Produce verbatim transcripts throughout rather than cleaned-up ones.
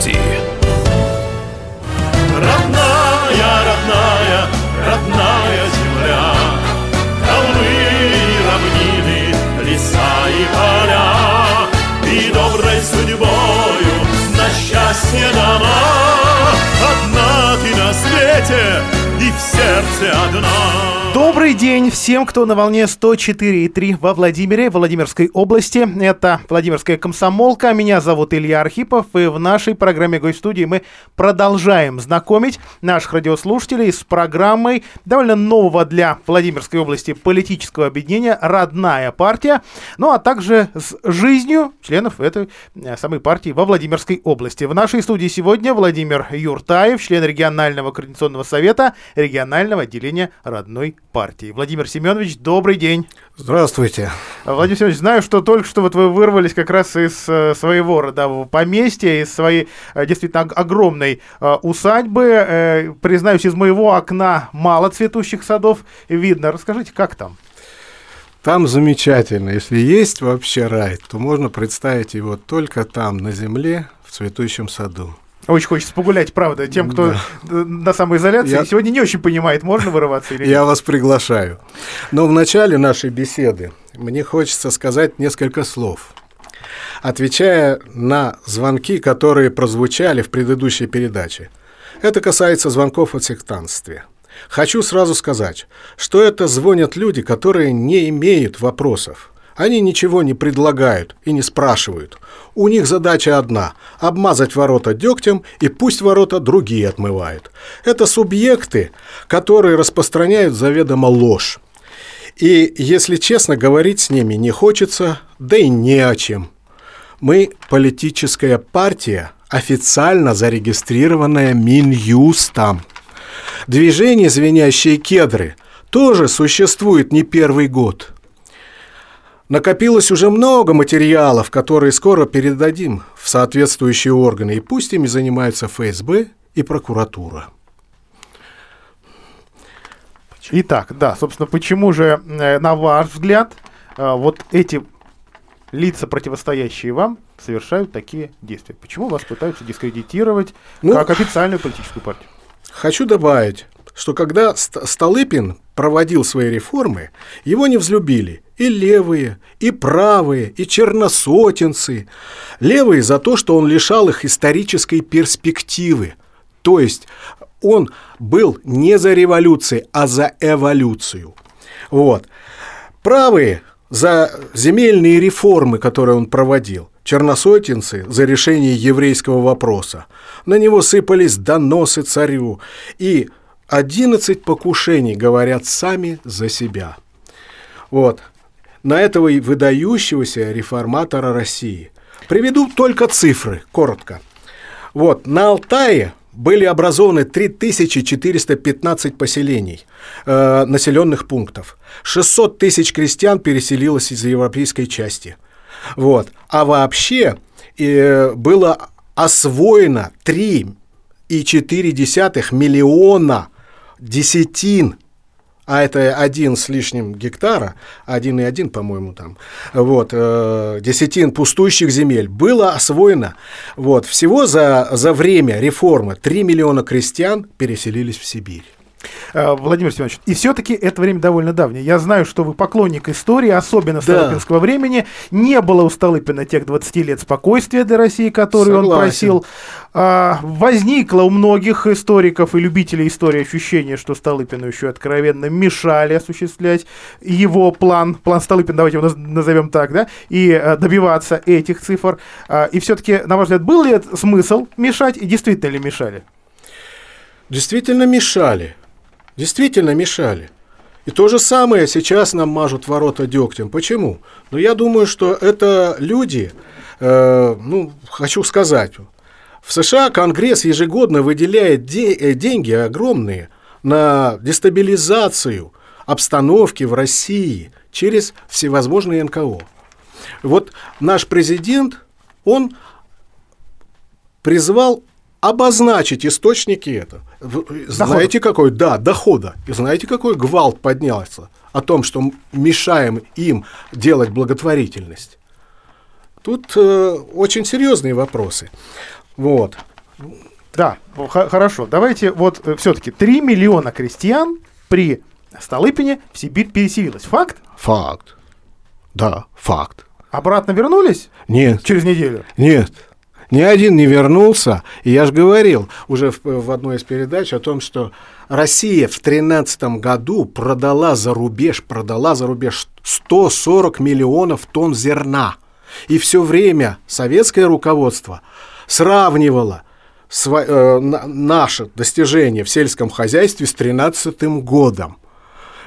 студии. Родная, родная, родная земля, холмы и равнины, леса и поля, и доброй судьбою на счастье дома. Одна ты на свете и в сердце одна. Добрый день всем, кто на волне сто четыре и три во Владимире, Владимирской области. Это Владимирская комсомолка. Меня зовут Илья Архипов. И в нашей программе «Гость-студии» мы продолжаем знакомить наших радиослушателей с программой довольно нового для Владимирской области политического объединения «Родная партия». Ну а также с жизнью членов этой самой партии во Владимирской области. В нашей студии сегодня Владимир Юртаев, член регионального координационного совета регионального отделения «Родной партии». партии. Владимир Семенович, добрый день. Здравствуйте. Владимир Семенович, знаю, что только что вот вы вырвались как раз из своего родового поместья, из своей действительно огромной усадьбы. Признаюсь, из моего окна мало цветущих садов видно. Расскажите, как там? Там замечательно. Если есть вообще рай, то можно представить его только там, на земле, в цветущем саду. Очень хочется погулять, правда, тем, кто да. на самоизоляции я... сегодня не очень понимает, можно вырываться или нет. Я вас приглашаю. Но в начале нашей беседы мне хочется сказать несколько слов. Отвечая на звонки, которые прозвучали в предыдущей передаче. Это касается звонков о сектантстве. Хочу сразу сказать, что это звонят люди, которые не имеют вопросов. Они ничего не предлагают и не спрашивают. У них задача одна – обмазать ворота дегтем, и пусть ворота другие отмывают. Это субъекты, которые распространяют заведомо ложь. И, если честно, говорить с ними не хочется, да и не о чем. Мы – политическая партия, официально зарегистрированная Минюстом. Движение «Звенящие кедры» тоже существует не первый год. Накопилось уже много материалов, которые скоро передадим в соответствующие органы, и пусть ими занимаются эф эс бэ и прокуратура. Итак, да, собственно, почему же, на ваш взгляд, вот эти лица, противостоящие вам, совершают такие действия? Почему вас пытаются дискредитировать ну, как официальную политическую партию? Хочу добавить, что когда Столыпин проводил свои реформы, его не взлюбили. И левые, и правые, и черносотенцы. Левые за то, что он лишал их исторической перспективы. То есть он был не за революцию, а за эволюцию. Вот. Правые за земельные реформы, которые он проводил. Черносотенцы за решение еврейского вопроса. На него сыпались доносы царю. И одиннадцать покушений говорят сами за себя. Вот. На этого и выдающегося реформатора России. Приведу только цифры, коротко. Вот, на Алтае были образованы три тысячи четыреста пятнадцать поселений, э, населенных пунктов. шестьсот тысяч крестьян переселилось из европейской части. Вот. А вообще э, было освоено три целых четыре десятых миллиона десятин. А это один с лишним гектара, один и один, по-моему, там, вот, э, десятин пустующих земель было освоено. Вот, всего за, за время реформы три миллиона крестьян переселились в Сибирь. Владимир Семенович, и все-таки это время довольно давнее. Я знаю, что вы поклонник истории, особенно столыпинского да. времени. Не было у Столыпина тех двадцати лет спокойствия для России, которые Согласен. он просил. А, возникло у многих историков и любителей истории ощущение, что Столыпину еще откровенно мешали осуществлять его план. План Столыпина, давайте его назовем так, да, и а, добиваться этих цифр. А, и все-таки, на ваш взгляд, был ли это смысл мешать, и действительно ли мешали? Действительно мешали. Действительно мешали. И то же самое сейчас нам мажут ворота дегтем. Почему? Ну, я думаю, что это люди, э, ну, хочу сказать, в США Конгресс ежегодно выделяет де- деньги огромные на дестабилизацию обстановки в России через всевозможные эн ка о. Вот наш президент, он призвал обозначить источники этого. Знаете, какой, да, дохода. И знаете, какой гвалт поднялся о том, что мешаем им делать благотворительность? Тут э, очень серьезные вопросы. Вот. Да, х- хорошо. Давайте вот все-таки три миллиона крестьян при Столыпине в Сибирь переселилось. Факт? Факт. Да, факт. Обратно вернулись? Нет. Через неделю? Нет. Ни один не вернулся. И я же говорил уже в, в одной из передач о том, что Россия в две тысячи тринадцатом году продала за рубеж, продала за рубеж сто сорок миллионов тонн зерна. И все время советское руководство сравнивало сво, э, на, наше достижение в сельском хозяйстве с две тысячи тринадцатым годом.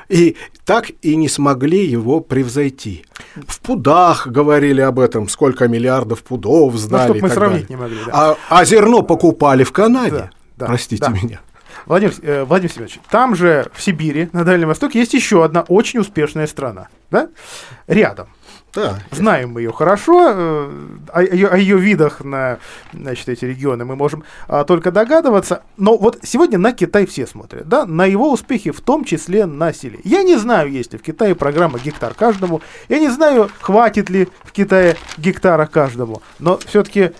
И так и не смогли его превзойти. В пудах говорили об этом, сколько миллиардов пудов сдали. Ну, чтобы мы сравнить не могли. Да. А, а зерно покупали в Канаде. Да, простите да. меня. Владимир, э, Владимир Семенович, там же, в Сибири, на Дальнем Востоке, есть еще одна очень успешная страна. Да? Рядом. Да. Знаем мы ее хорошо, э, о, о ее видах на, значит, эти регионы мы можем а, только догадываться. Но вот сегодня на Китай все смотрят, да, на его успехи, в том числе на селе. Я не знаю, есть ли в Китае программа «Гектар каждому», я не знаю, хватит ли в Китае гектара каждому, но все-таки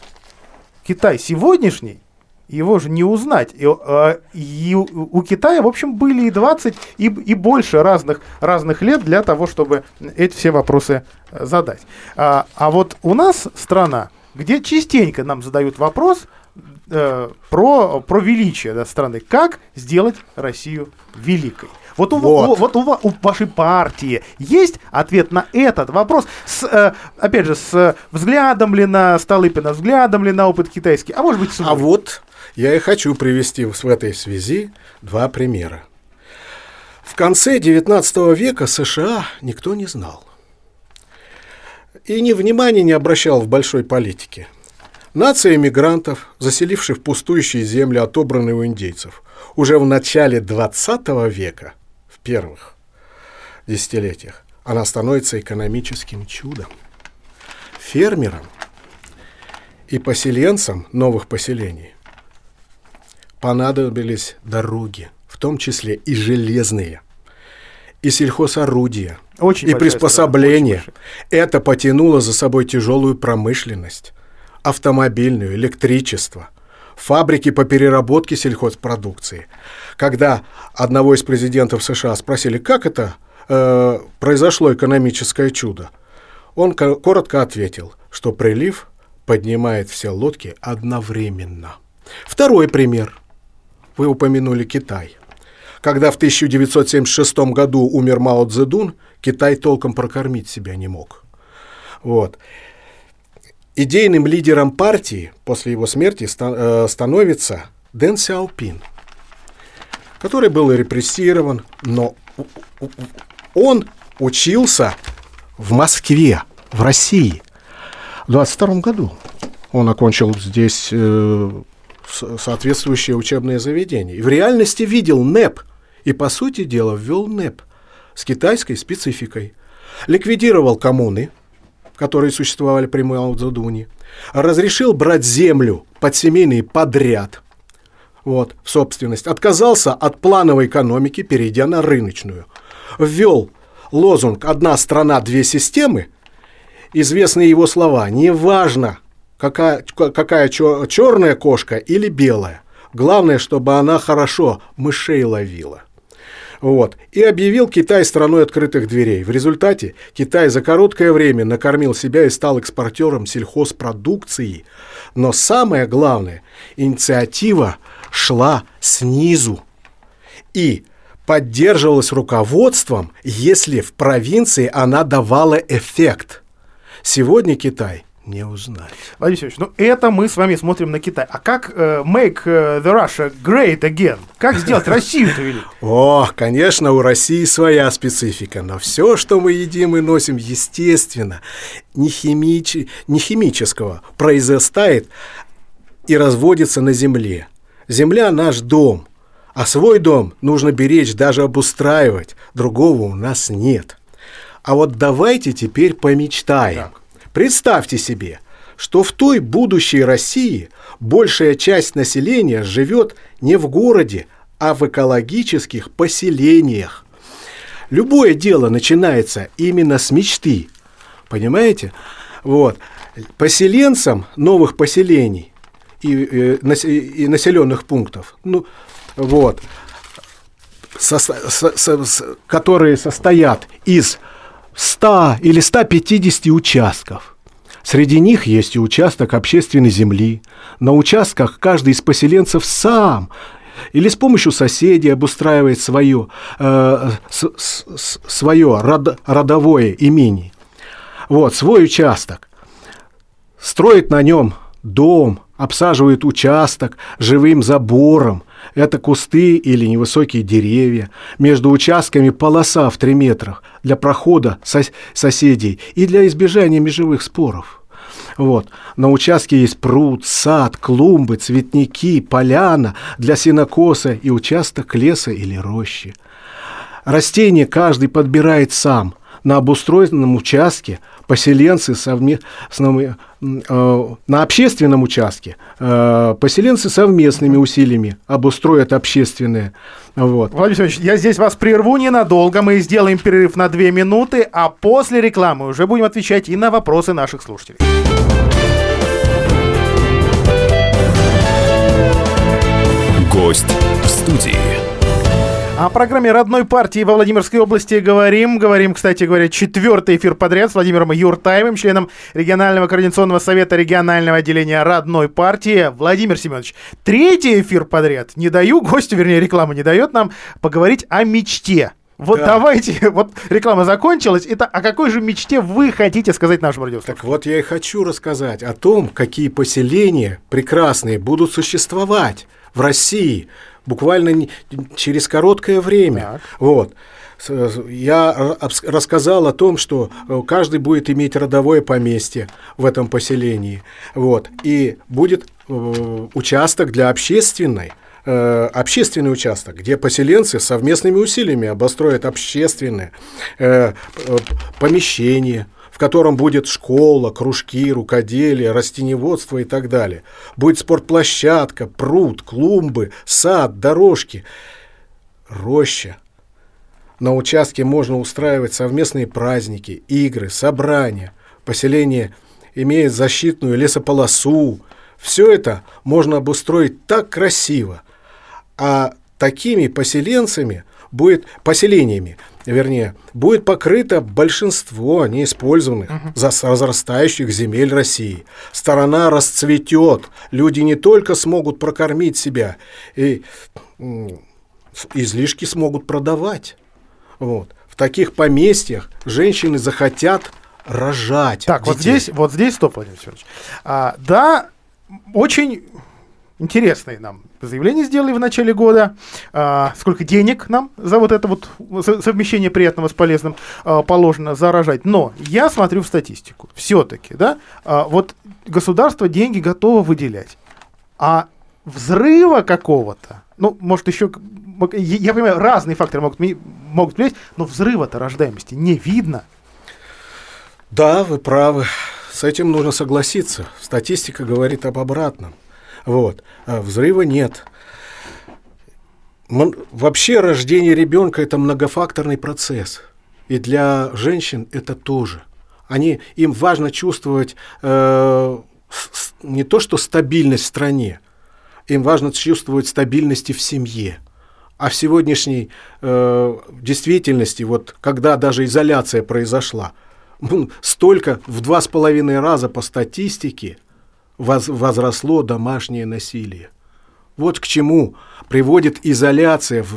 Китай сегодняшний, его же не узнать. И, э, и у Китая, в общем, были и двадцать, и, и больше разных, разных лет для того, чтобы эти все вопросы задать. А, а вот у нас страна, где частенько нам задают вопрос э, про, про величие да, страны. Как сделать Россию великой? Вот у, вот. У, вот у, у вашей партии есть ответ на этот вопрос? С, э, опять же, с взглядом ли на Столыпина, взглядом ли на опыт китайский? А может быть, с... А вот... Я и хочу привести в этой связи два примера. В конце девятнадцатого века США никто не знал. И ни внимания не обращал в большой политике. Нация эмигрантов, заселивших пустующие земли, отобранные у индейцев, уже в начале двадцатого века, в первых десятилетиях, она становится экономическим чудом. Фермерам и поселенцам новых поселений понадобились дороги, в том числе и железные, и сельхозорудия, очень и приспособления. Страна, Это потянуло за собой тяжелую промышленность, автомобильную, электричество, фабрики по переработке сельхозпродукции. Когда одного из президентов США спросили, как это э, произошло экономическое чудо, он к- коротко ответил, что прилив поднимает все лодки одновременно. Второй пример. Вы упомянули Китай. Когда в тысяча девятьсот семьдесят шестом году умер Мао Цзэдун, Китай толком прокормить себя не мог. Вот. Идейным лидером партии после его смерти ста- э, становится Дэн Сяопин, который был репрессирован, но он учился в Москве, в России. В двадцать втором году он окончил здесь... Э, соответствующее учебное заведение. И в реальности видел НЭП. И, по сути дела, ввел НЭП с китайской спецификой. Ликвидировал коммуны, которые существовали при Мао Цзэдуне. Разрешил брать землю под семейный подряд вот, в собственность. Отказался от плановой экономики, перейдя на рыночную. Ввел лозунг «Одна страна, две системы». Известны его слова «Неважно, Какая, какая чер, черная кошка или белая. Главное, чтобы она хорошо мышей ловила. Вот. И объявил Китай страной открытых дверей. В результате Китай за короткое время накормил себя и стал экспортером сельхозпродукции. Но самое главное, инициатива шла снизу. И поддерживалась руководством, если в провинции она давала эффект. Сегодня Китай... не узнать. Владимир Семенович, ну это мы с вами смотрим на Китай. А как э, make the Russia great again? Как сделать Россию-то великой? О, конечно, у России своя специфика, но все, что мы едим и носим, естественно, не, химичи, не химического, произрастает и разводится на земле. Земля – наш дом, а свой дом нужно беречь, даже обустраивать. Другого у нас нет. А вот давайте теперь помечтаем. Так. Представьте себе, что в той будущей России большая часть населения живет не в городе, а в экологических поселениях. Любое дело начинается именно с мечты. Понимаете? Вот. Поселенцам новых поселений и, и, и населенных пунктов, ну, вот, со, со, со, которые состоят из ста или ста пятидесяти участков. Среди них есть и участок общественной земли. На участках каждый из поселенцев сам или с помощью соседей обустраивает свое, э, с, с, свое род, родовое имение. Вот, свой участок. Строит на нем дом, обсаживает участок живым забором. Это кусты или невысокие деревья. Между участками полоса в три метра для прохода сос- соседей и для избежания межевых споров. Вот. На участке есть пруд, сад, клумбы, цветники, поляна для сенокоса и участок леса или рощи. Растения каждый подбирает сам. На обустроенном участке поселенцы совместно, на общественном участке поселенцы совместными усилиями обустроят общественное. Вот. Владимир Ильич, я здесь вас прерву ненадолго, мы сделаем перерыв на две минуты, а после рекламы уже будем отвечать и на вопросы наших слушателей. Гость в студии. О программе «Родной партии» во Владимирской области говорим. Говорим, кстати говоря, четвертый эфир подряд с Владимиром Юртаевым, членом регионального координационного совета регионального отделения «Родной партии». Владимир Семенович, третий эфир подряд не даю, гостю, вернее, реклама не дает нам поговорить о мечте. Вот да. Давайте, вот реклама закончилась. Это о какой же мечте вы хотите сказать нашему радиослушателю? Так вот я и хочу рассказать о том, какие поселения прекрасные будут существовать в России, буквально через короткое время. Вот. Я рассказал о том, что каждый будет иметь родовое поместье в этом поселении. Вот. И будет участок для общественной, общественный участок, где поселенцы совместными усилиями обустроят общественное помещение, в котором будет школа, кружки, рукоделие, растениеводство и так далее. Будет спортплощадка, пруд, клумбы, сад, дорожки, роща. На участке можно устраивать совместные праздники, игры, собрания. Поселение имеет защитную лесополосу. Все это можно обустроить так красиво. А такими поселенцами будет, поселениями, вернее, будет покрыто большинство неиспользованных uh-huh. разрастающих земель России. Сторона расцветет, люди не только смогут прокормить себя, и излишки смогут продавать. Вот. В таких поместьях женщины захотят рожать. Так, детей. Вот здесь, вот здесь, стоп, Владимир Семенович. А, да, очень интересные нам заявление сделали в начале года. А, сколько денег нам за вот это вот совмещение приятного с полезным а, положено заражать. Но я смотрю в статистику. Все-таки, да, а, вот государство деньги готово выделять. А взрыва какого-то, ну, может, еще, я понимаю, разные факторы могут, могут влиять, но взрыва-то рождаемости не видно. Да, вы правы. С этим нужно согласиться. Статистика говорит об обратном. Вот. А взрыва нет. Мон... Вообще рождение ребенка – это многофакторный процесс. И для женщин это тоже. Они... Им важно чувствовать э... с... не то, что стабильность в стране, им важно чувствовать стабильность в семье. А в сегодняшней э... действительности, вот, когда даже изоляция произошла, столько в два с половиной раза по статистике возросло домашнее насилие. Вот к чему приводит изоляция в,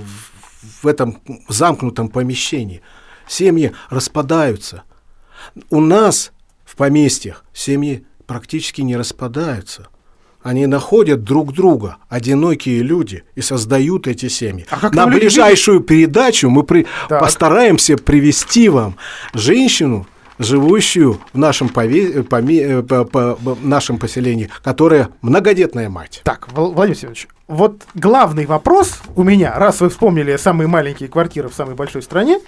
в этом замкнутом помещении. Семьи распадаются. У нас в поместьях семьи практически не распадаются. Они находят друг друга, одинокие люди, и создают эти семьи. А На ближайшую люди... передачу мы при... постараемся привести вам женщину, живущую в нашем, пове... поме... по... По... По... нашем поселении, которая многодетная мать. Так, Владимир Семенович, вот главный вопрос у меня, раз вы вспомнили самые маленькие квартиры в самой большой стране,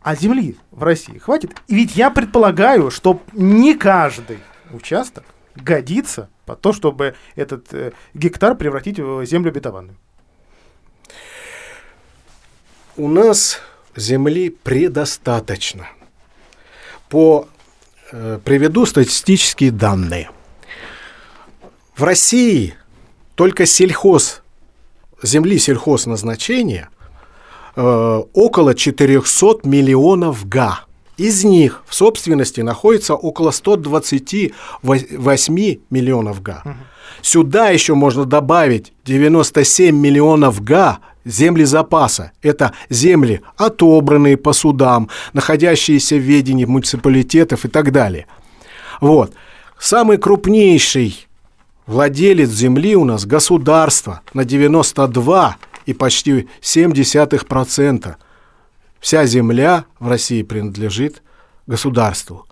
а земли в России хватит? И ведь я предполагаю, что не каждый участок годится под то, чтобы этот э, гектар превратить в землю обетованную. У нас земли предостаточно. По, э, приведу статистические данные. В России только сельхоз, земли сельхозназначения э, около четыреста миллионов га. Из них в собственности находится около сто двадцать восемь миллионов га. Угу. Сюда еще можно добавить девяносто семь миллионов га земли запаса. Это земли, отобранные по судам, находящиеся в ведении муниципалитетов и так далее. Вот. Самый крупнейший владелец земли у нас государство на девяносто два и почти семь десятых процента. Вся земля в России принадлежит государству.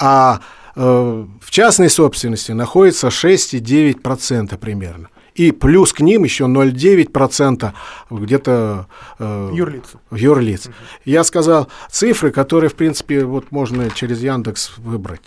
А э, в частной собственности находится шесть целых девять десятых процента примерно. И плюс к ним еще ноль целых девять десятых процента где-то э, юрлиц. юрлиц. Угу. Я сказал цифры, которые, в принципе, вот можно через Яндекс выбрать.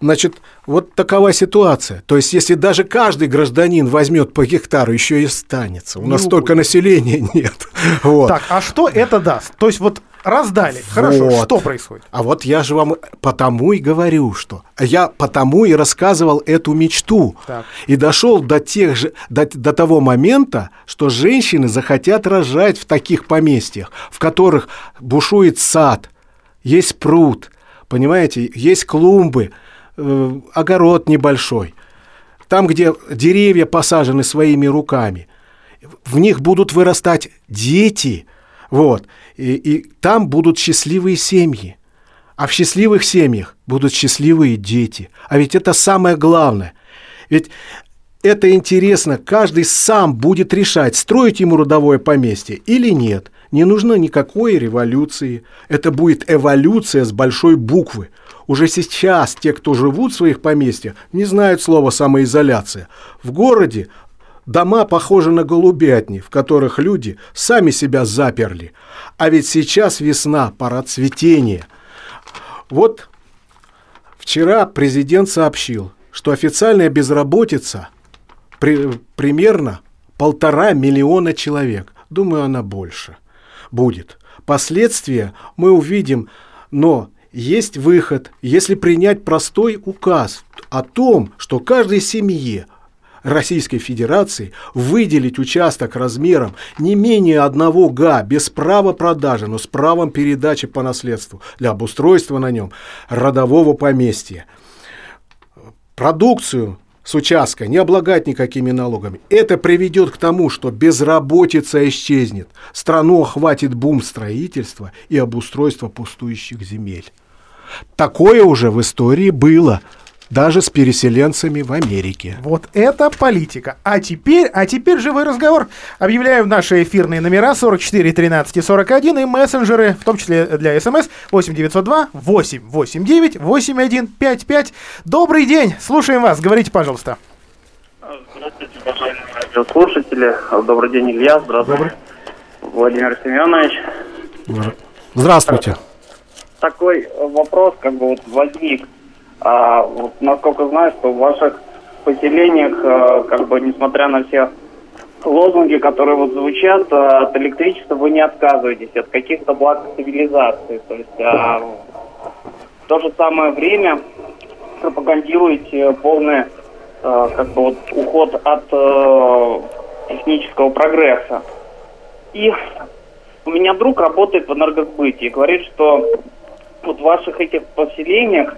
Значит, вот такова ситуация. То есть, если даже каждый гражданин возьмет по гектару, еще и останется. У не нас уходит. Столько населения нет. Вот. Так, а что это даст? То есть, вот раздали. Вот. Хорошо, что происходит? А вот я же вам потому и говорю, что... Я потому и рассказывал эту мечту. Так. И дошел до, тех же, до, до того момента, что женщины захотят рожать в таких поместьях, в которых бушует сад, есть пруд, понимаете, есть клумбы, э, огород небольшой, там, где деревья посажены своими руками, в них будут вырастать дети, вот, и, и там будут счастливые семьи, а в счастливых семьях будут счастливые дети, а ведь это самое главное, ведь это интересно, каждый сам будет решать, строить ему родовое поместье или нет. Не нужно никакой революции. Это будет эволюция с большой буквы. Уже сейчас те, кто живут в своих поместьях, не знают слова «самоизоляция». В городе дома похожи на голубятни, в которых люди сами себя заперли. А ведь сейчас весна, пора цветения. Вот вчера президент сообщил, что официальная безработица при, примерно полтора миллиона человек. Думаю, она больше будет. Последствия мы увидим, но есть выход, если принять простой указ о том, что каждой семье Российской Федерации выделить участок размером не менее одного га без права продажи, но с правом передачи по наследству для обустройства на нем родового поместья. Продукцию с участка не облагать никакими налогами. Это приведет к тому, что безработица исчезнет. Страну охватит бум строительства и обустройства пустующих земель. Такое уже в истории было, даже с переселенцами в Америке. Вот это политика. А теперь, а теперь живой разговор. Объявляю наши эфирные номера сорок четыре тринадцать сорок один и мессенджеры, в том числе для СМС, восемь девятьсот два восемь восемьдесят девять восемьдесят один пятьдесят пять. Добрый день, слушаем вас, говорите, пожалуйста. Здравствуйте, уважаемые радиослушатели. Добрый день, Илья, здравствуйте. Добрый. Владимир Семенович. Здравствуйте. Такой вопрос как бы вот возник. А, вот, насколько знаю, что в ваших поселениях, а, как бы, несмотря на все лозунги, которые вот звучат, а, от электричества вы не отказываетесь, от каких-то благ цивилизации. То есть а, в то же самое время пропагандируете полный а, как бы, вот, уход от а, технического прогресса. И у меня друг работает в энергосбыте и говорит, что вот в ваших этих поселениях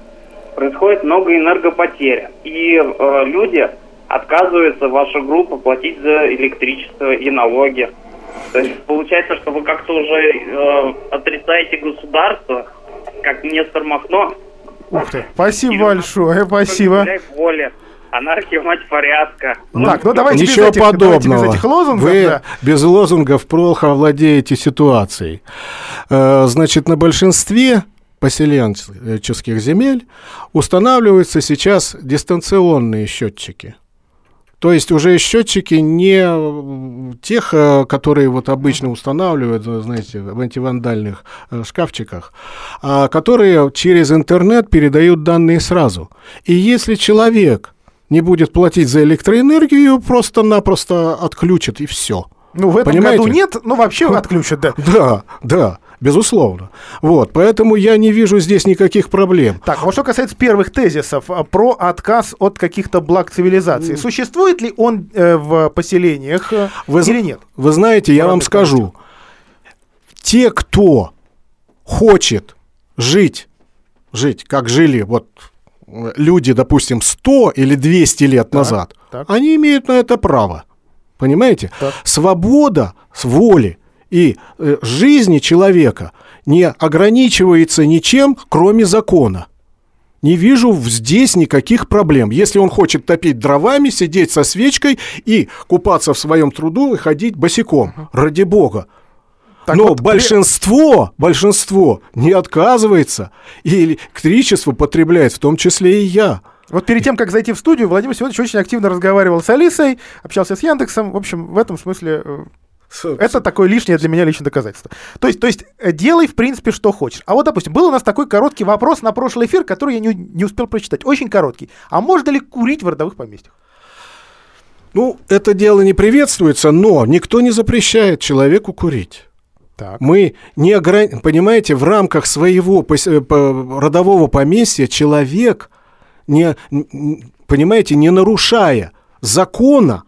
происходит много энергопотерь, и э, люди отказываются, ваша группа, платить за электричество и налоги. То есть получается, что вы как-то уже э, отрицаете государство, как министр Махно. Ух ты, спасибо и, большое, спасибо. Воля. Анархия, мать, порядка. Так, ну давайте без этих, давайте без этих лозунгов. Вы да. без лозунгов плохо владеете ситуацией. Э, значит, на большинстве поселенческих земель устанавливаются сейчас дистанционные счетчики. То есть уже счетчики не тех, которые вот обычно устанавливают, знаете, в антивандальных шкафчиках, а которые через интернет передают данные сразу. И если человек не будет платить за электроэнергию, его просто-напросто отключат, и все. Ну, в этом Понимаете? году нет, но вообще отключат, да. Да, да. безусловно. Вот, поэтому я не вижу здесь никаких проблем. Так, вот что касается первых тезисов про отказ от каких-то благ цивилизации. Существует ли он э, в поселениях вы, или нет? Вы знаете, я вам скажу. Те, кто хочет жить, жить, как жили вот люди, допустим, сто или двести лет так, назад, так. они имеют на это право. Понимаете? Так. Свобода воли и э, жизни человека не ограничивается ничем, кроме закона. Не вижу здесь никаких проблем. Если он хочет топить дровами, сидеть со свечкой и купаться в своем труду и ходить босиком, uh-huh. ради бога. Так Но вот, большинство, большинство не отказывается и электричество потребляет, в том числе и я. Вот перед тем, как зайти в студию, Владимир Семенович очень активно разговаривал с Алисой, общался с Яндексом. В общем, в этом смысле это такое лишнее для меня личное доказательство. То есть, то есть делай, в принципе, что хочешь. А вот, допустим, был у нас такой короткий вопрос на прошлый эфир, который я не, не успел прочитать. Очень короткий. А можно ли курить в родовых поместьях? Ну, это дело не приветствуется, но никто не запрещает человеку курить. Так. Мы не ограни... Понимаете, в рамках своего пос... родового поместья человек... Не, понимаете, не нарушая закона,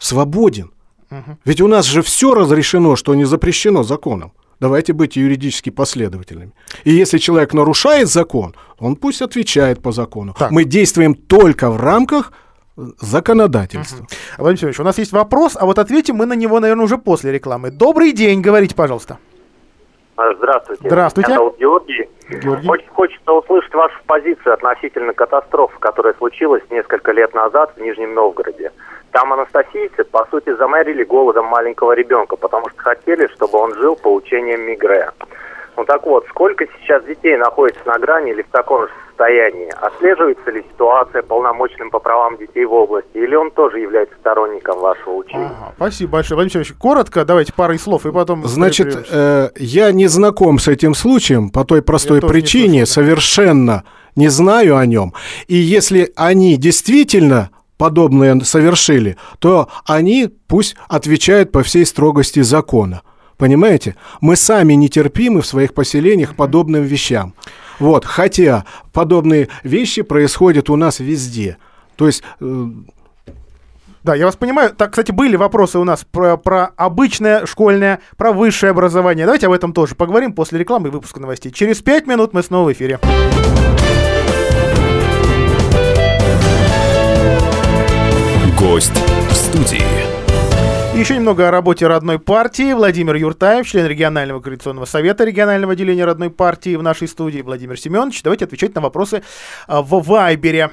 свободен. Угу. Ведь у нас же все разрешено, что не запрещено законом. Давайте быть юридически последовательными. И если человек нарушает закон, он пусть отвечает по закону. Так. Мы действуем только в рамках законодательства. Угу. Владимир Семенович, у нас есть вопрос, а вот ответим мы на него, наверное, уже после рекламы. Добрый день, говорите, пожалуйста. Здравствуйте. Здравствуйте. Меня зовут Георгий. Георгий. Очень хочется услышать вашу позицию относительно катастрофы, которая случилась несколько лет назад в Нижнем Новгороде. Там анастасийцы, по сути, заморили голодом маленького ребенка, потому что хотели, чтобы он жил по учениям Мигре. Ну так вот, сколько сейчас детей находится на грани или в таком же состоянии? Отслеживается ли ситуация полномочным по правам детей в области? Или он тоже является сторонником вашего учения? Ага, спасибо большое. Владимир Семенович, коротко давайте парой слов и потом... Значит, э, я не знаком с этим случаем по той простой причине, не совершенно не знаю о нем. И если они действительно подобное совершили, то они пусть отвечают по всей строгости закона. Понимаете? Мы сами нетерпимы в своих поселениях подобным вещам. Вот. Хотя подобные вещи происходят у нас везде. То есть... Э- да, я вас понимаю. Так, кстати, были вопросы у нас про, про обычное школьное, про высшее образование. Давайте об этом тоже поговорим после рекламы и выпуска новостей. Через пять минут мы снова в эфире. Гость в студии. Еще немного о работе родной партии. Владимир Юртаев, член регионального координационного совета регионального отделения родной партии в нашей студии. Владимир Семенович, давайте отвечать на вопросы в Вайбере.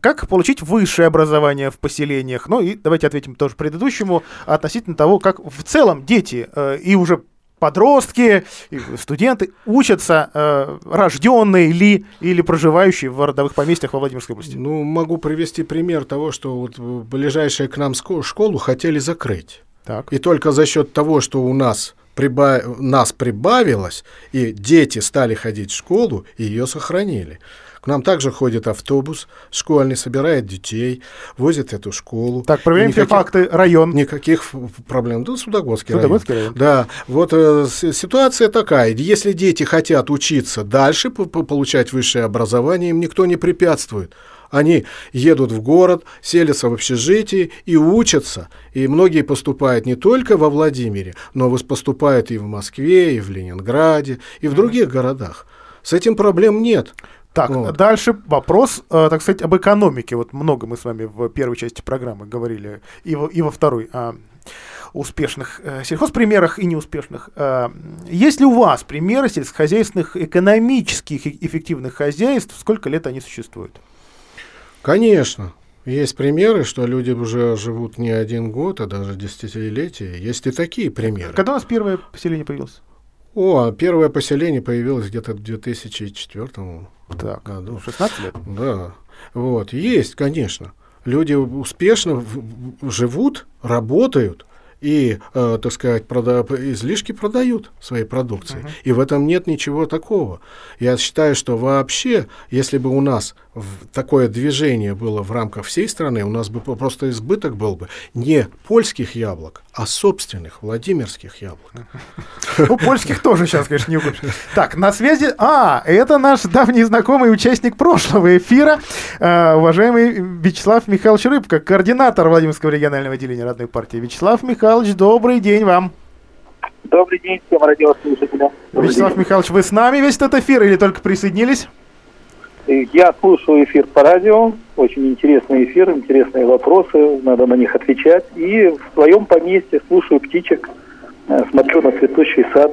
Как получить высшее образование в поселениях? Ну и давайте ответим тоже предыдущему относительно того, как в целом дети и уже подростки, и студенты учатся, рожденные ли или проживающие в родовых поместьях во Владимирской области? Ну, могу привести пример того, что вот ближайшую к нам школу хотели закрыть. Так. И только за счет того, что у нас, прибав... нас прибавилось, и дети стали ходить в школу, и ее сохранили. К нам также ходит автобус школьный, собирает детей, возит эту школу. Так, проверяем никаких, все факты, район. Никаких проблем. Да, Судогодский, Судогодский район. район. Да, вот э, ситуация такая. Если дети хотят учиться дальше, получать высшее образование, им никто не препятствует. Они едут в город, селятся в общежитии и учатся. И многие поступают не только во Владимире, но поступают и в Москве, и в Ленинграде, и в mm-hmm. других городах. С этим проблем нет. Так, вот. Дальше вопрос, э, так сказать, об экономике. Вот много мы с вами в первой части программы говорили, и, во, и во второй, о успешных э, сельхозпримерах и неуспешных. Э, есть ли у вас примеры сельскохозяйственных, экономических эффективных хозяйств? Сколько лет они существуют? Конечно. Есть примеры, что люди уже живут не один год, а даже десятилетия. Есть и такие примеры. Когда у нас первое поселение появилось? О, первое поселение появилось где-то в две тысячи четвёртом так, году. шестнадцать лет Да. Вот. Есть, конечно. Люди успешно в- живут, работают и, э, так сказать, прода- излишки продают своей продукции. Uh-huh. И в этом нет ничего такого. Я считаю, что вообще, если бы у нас в- такое движение было в рамках всей страны, у нас бы просто избыток был бы не польских яблок, а собственных владимирских яблок. Ну, польских тоже сейчас, конечно, не купишь. Так, на связи... А, это наш давний знакомый участник прошлого эфира, уважаемый Вячеслав Михайлович Рыбка, координатор Владимирского регионального отделения Родной партии. Вячеслав Михайлович, добрый день вам. Добрый день всем радиослушателям. Вячеслав Михайлович, вы с нами весь этот эфир или только присоединились? Я слушаю эфир по радио, очень интересный эфир, интересные вопросы, надо на них отвечать. И в своем поместье слушаю птичек, смотрю на цветущий сад,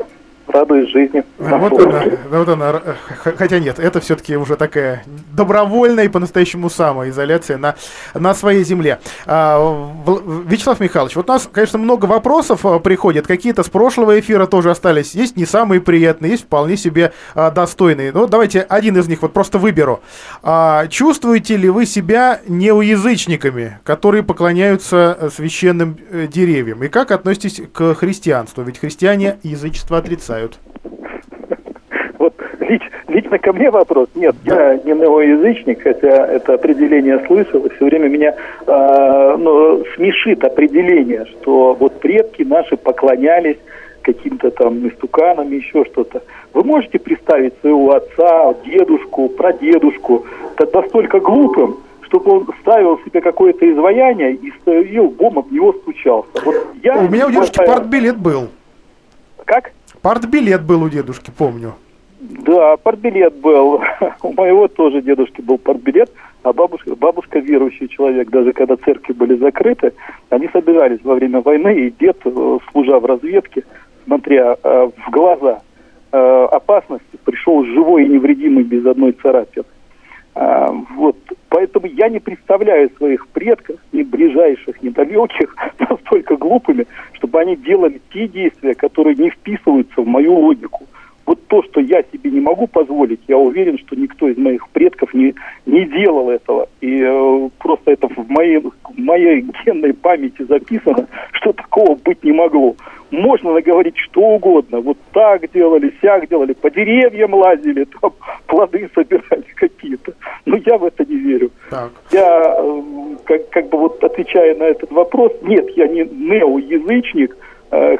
радуюсь жизни. А вот она, вот она, хотя нет, это все-таки уже такая добровольная и по-настоящему самоизоляция на, на своей земле. Вячеслав Михайлович, вот у нас, конечно, много вопросов приходит, какие-то с прошлого эфира тоже остались, есть не самые приятные, есть вполне себе достойные. Ну, давайте один из них вот просто выберу. Чувствуете ли вы себя неоязычниками, которые поклоняются священным деревьям? И как относитесь к христианству? Ведь христиане язычество отрицают. Вот лич, лично ко мне вопрос. Нет, да. Я не новоязычник, хотя это определение слышал, и все время меня э, ну, смешит определение, что вот предки наши поклонялись каким-то там истуканам, еще что-то. Вы можете представить своего отца, дедушку, прадедушку настолько глупым, чтобы он ставил себе какое-то изваяние и стоял, бом об него стучался. Вот я у меня у дедушки поставил... партбилет был. Как? Партбилет был у дедушки, помню. Да, партбилет был. У моего тоже дедушки был партбилет, а бабушка, бабушка верующий человек. Даже когда церкви были закрыты, они собирались во время войны, и дед, служа в разведке, смотря э, в глаза э, опасности, пришел живой и невредимый, без одной царапины. Э, вот. Поэтому я не представляю своих предков, ни ближайших, ни далеких, настолько глупыми, чтобы они делали те действия, которые не вписываются в мою логику. Вот то, что я себе не могу позволить, я уверен, что никто из моих предков не, не делал этого. И э, просто это в моей, в моей генной памяти записано, что такого быть не могло. Можно наговорить что угодно. Вот так делали, сяк делали, по деревьям лазили, там плоды собирали какие-то. Но я в это не верю. Так. Я, э, как, как бы вот отвечая на этот вопрос, нет, я не неоязычник,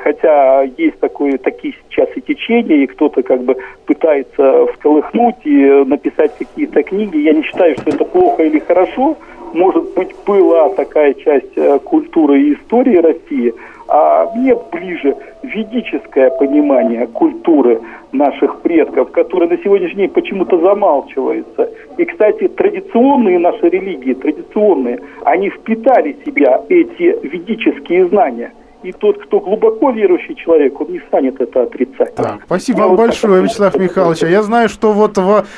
хотя есть такое, такие сейчас и течения, и кто-то как бы пытается всколыхнуть и написать какие-то книги. Я не считаю, что это плохо или хорошо. Может быть, была такая часть культуры и истории России, а мне ближе ведическое понимание культуры наших предков, которое на сегодняшний день почему-то замалчивается. И, кстати, традиционные наши религии, традиционные, они впитали в себя эти ведические знания. И тот, кто глубоко верующий человек, он не станет это отрицать. Так, спасибо я вам вот большое, так... Вячеслав Михайлович. Я знаю, что вот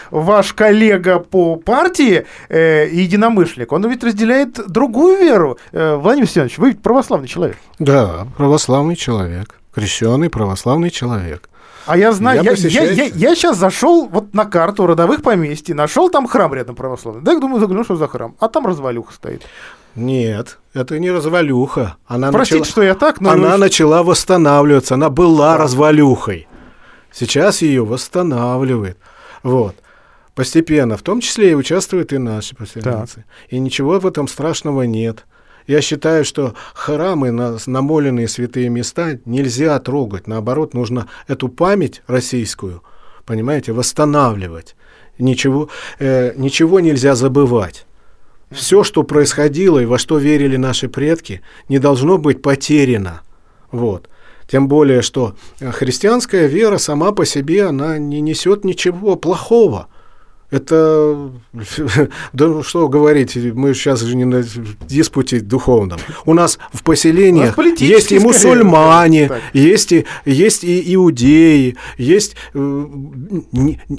ваш коллега по партии, э, единомышленник, он ведь разделяет другую веру. Э, Владимир Семенович, вы ведь православный человек. Да, православный человек, крещеный православный человек. А я знаю, я, я, я, я, я сейчас зашел вот на карту родовых поместий, нашел там храм рядом православный. Да, я думаю, загляну, что за храм, а там развалюха стоит. Нет, это не развалюха. Она Простите, начала... что я так, но... Она начала восстанавливаться, она была да. развалюхой. Сейчас ее восстанавливает. Вот. Постепенно. В том числе и участвуют и наши поселенцы. Да. И ничего в этом страшного нет. Я считаю, что храмы, намоленные святые места, нельзя трогать. Наоборот, нужно эту память российскую, понимаете, восстанавливать. Ничего, э, ничего нельзя забывать. Все, что происходило и во что верили наши предки, не должно быть потеряно. Вот. Тем более, что христианская вера сама по себе, она не несет ничего плохого. Это, да что говорить, мы сейчас же не на диспуте духовном. У нас в поселениях есть и мусульмане, скорее, есть, и, есть и иудеи, есть,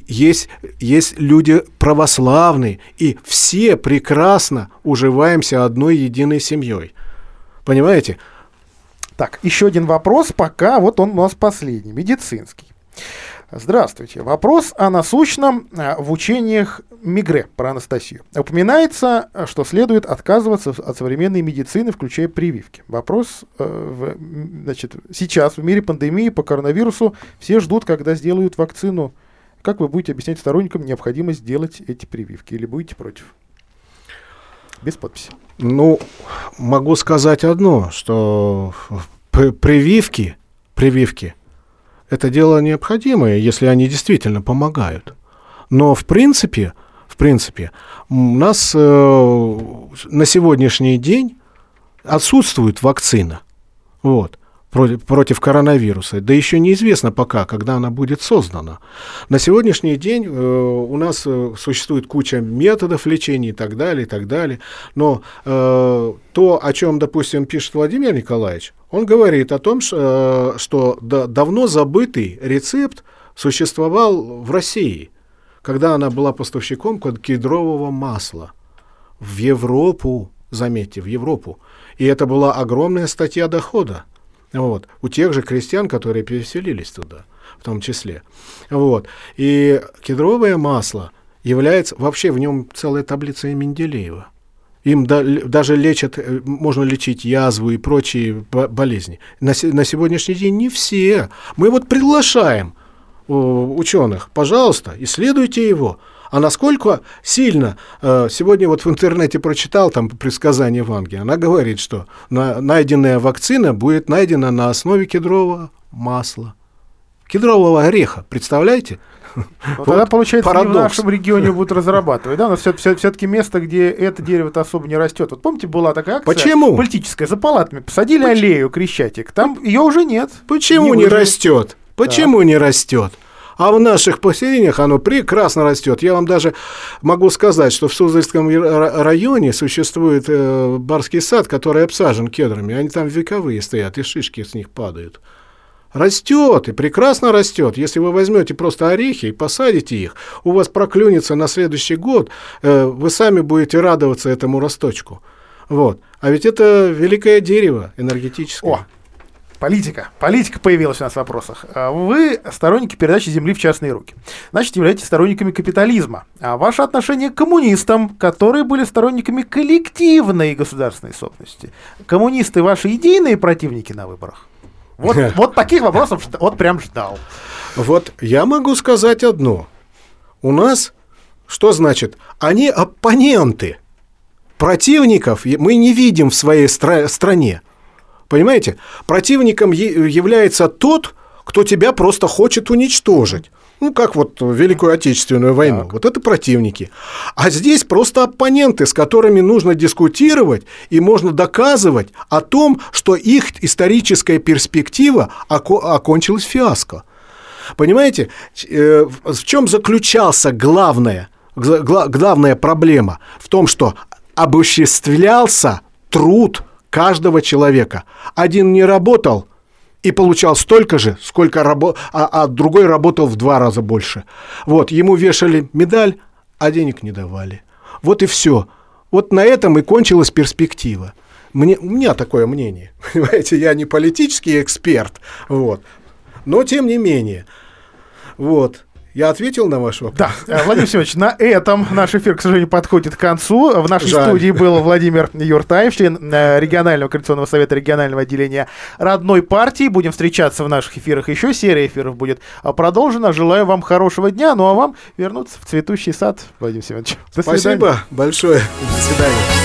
есть, есть люди православные, и все прекрасно уживаемся одной единой семьей. Понимаете? Так, еще один вопрос, пока вот он у нас последний, медицинский. Здравствуйте. Вопрос о насущном в учениях Мигре про Анастасию. Упоминается, что следует отказываться от современной медицины, включая прививки. Вопрос, значит, сейчас в мире пандемии по коронавирусу все ждут, когда сделают вакцину. Как вы будете объяснять сторонникам необходимость сделать эти прививки? Или будете против? Без подписи. Ну, могу сказать одно, что прививки, прививки – это дело необходимое, если они действительно помогают. Но в принципе, в принципе у нас э, на сегодняшний день отсутствует вакцина вот, против, против коронавируса. Да еще неизвестно пока, когда она будет создана. На сегодняшний день э, у нас э, существует куча методов лечения и так далее, и так далее. Но э, то, о чем, допустим, пишет Владимир Николаевич, он говорит о том, что, э, что да, давно забытый рецепт существовал в России, когда она была поставщиком кедрового масла в Европу, заметьте, в Европу. И это была огромная статья дохода вот, у тех же крестьян, которые переселились туда, в том числе. Вот. И кедровое масло является, вообще в нем целая таблица Менделеева. Им да, даже лечат, можно лечить язву и прочие болезни. На, на сегодняшний день не все. Мы вот приглашаем ученых, пожалуйста, исследуйте его. А насколько сильно, сегодня вот в интернете прочитал там предсказание Ванги, она говорит, что найденная вакцина будет найдена на основе кедрового масла, кедрового ореха, представляете? Вот. Тогда, получается, парадокс. Не в нашем регионе будут разрабатывать, да? Но все, все, все-таки место, где это дерево-то особо не растет. Вот помните, была такая акция Почему? политическая, за палатами посадили Почему? аллею Крещатик, там Почему? ее уже нет. Почему не, не растет? Почему да. не растет? А в наших поселениях оно прекрасно растет. Я вам даже могу сказать, что в Суздальском районе существует э, барский сад, который обсажен кедрами. Они там вековые стоят, и шишки с них падают. Растет, и прекрасно растет. Если вы возьмете просто орехи и посадите их, у вас проклюнется на следующий год, э, вы сами будете радоваться этому росточку. Вот. А ведь это великое дерево энергетическое. О. Политика. Политика появилась у нас в вопросах. Вы сторонники передачи земли в частные руки. Значит, являетесь сторонниками капитализма. А ваше отношение к коммунистам, которые были сторонниками коллективной государственной собственности. Коммунисты ваши идейные противники на выборах? Вот, вот таких вопросов вот прям ждал. Вот я могу сказать одно. У нас, что значит, они оппоненты. Противников мы не видим в своей стра- стране. Понимаете? Противником е- является тот, кто тебя просто хочет уничтожить. Ну, как вот Великую Отечественную войну. Так. Вот это противники. А здесь просто оппоненты, с которыми нужно дискутировать и можно доказывать о том, что их историческая перспектива око- окончилась фиаско. Понимаете? Э- в чем заключался главная, гла- главная проблема? В том, что обуществлялся труд каждого человека. Один не работал и получал столько же, сколько рабо... а, а другой работал в два раза больше. Вот, ему вешали медаль, а денег не давали. Вот и все. Вот на этом и кончилась перспектива. Мне... У меня такое мнение. Понимаете, я не политический эксперт. Вот. Но тем не менее. Вот. Я ответил на ваш вопрос? Да. Владимир Семенович, на этом наш эфир, к сожалению, подходит к концу. В нашей Жаль. студии был Владимир Юртаев, член регионального координационного совета регионального отделения Родной партии. Будем встречаться в наших эфирах еще. Серия эфиров будет продолжена. Желаю вам хорошего дня. Ну а вам вернуться в цветущий сад, Владимир Семенович. До свидания. Спасибо большое. До свидания.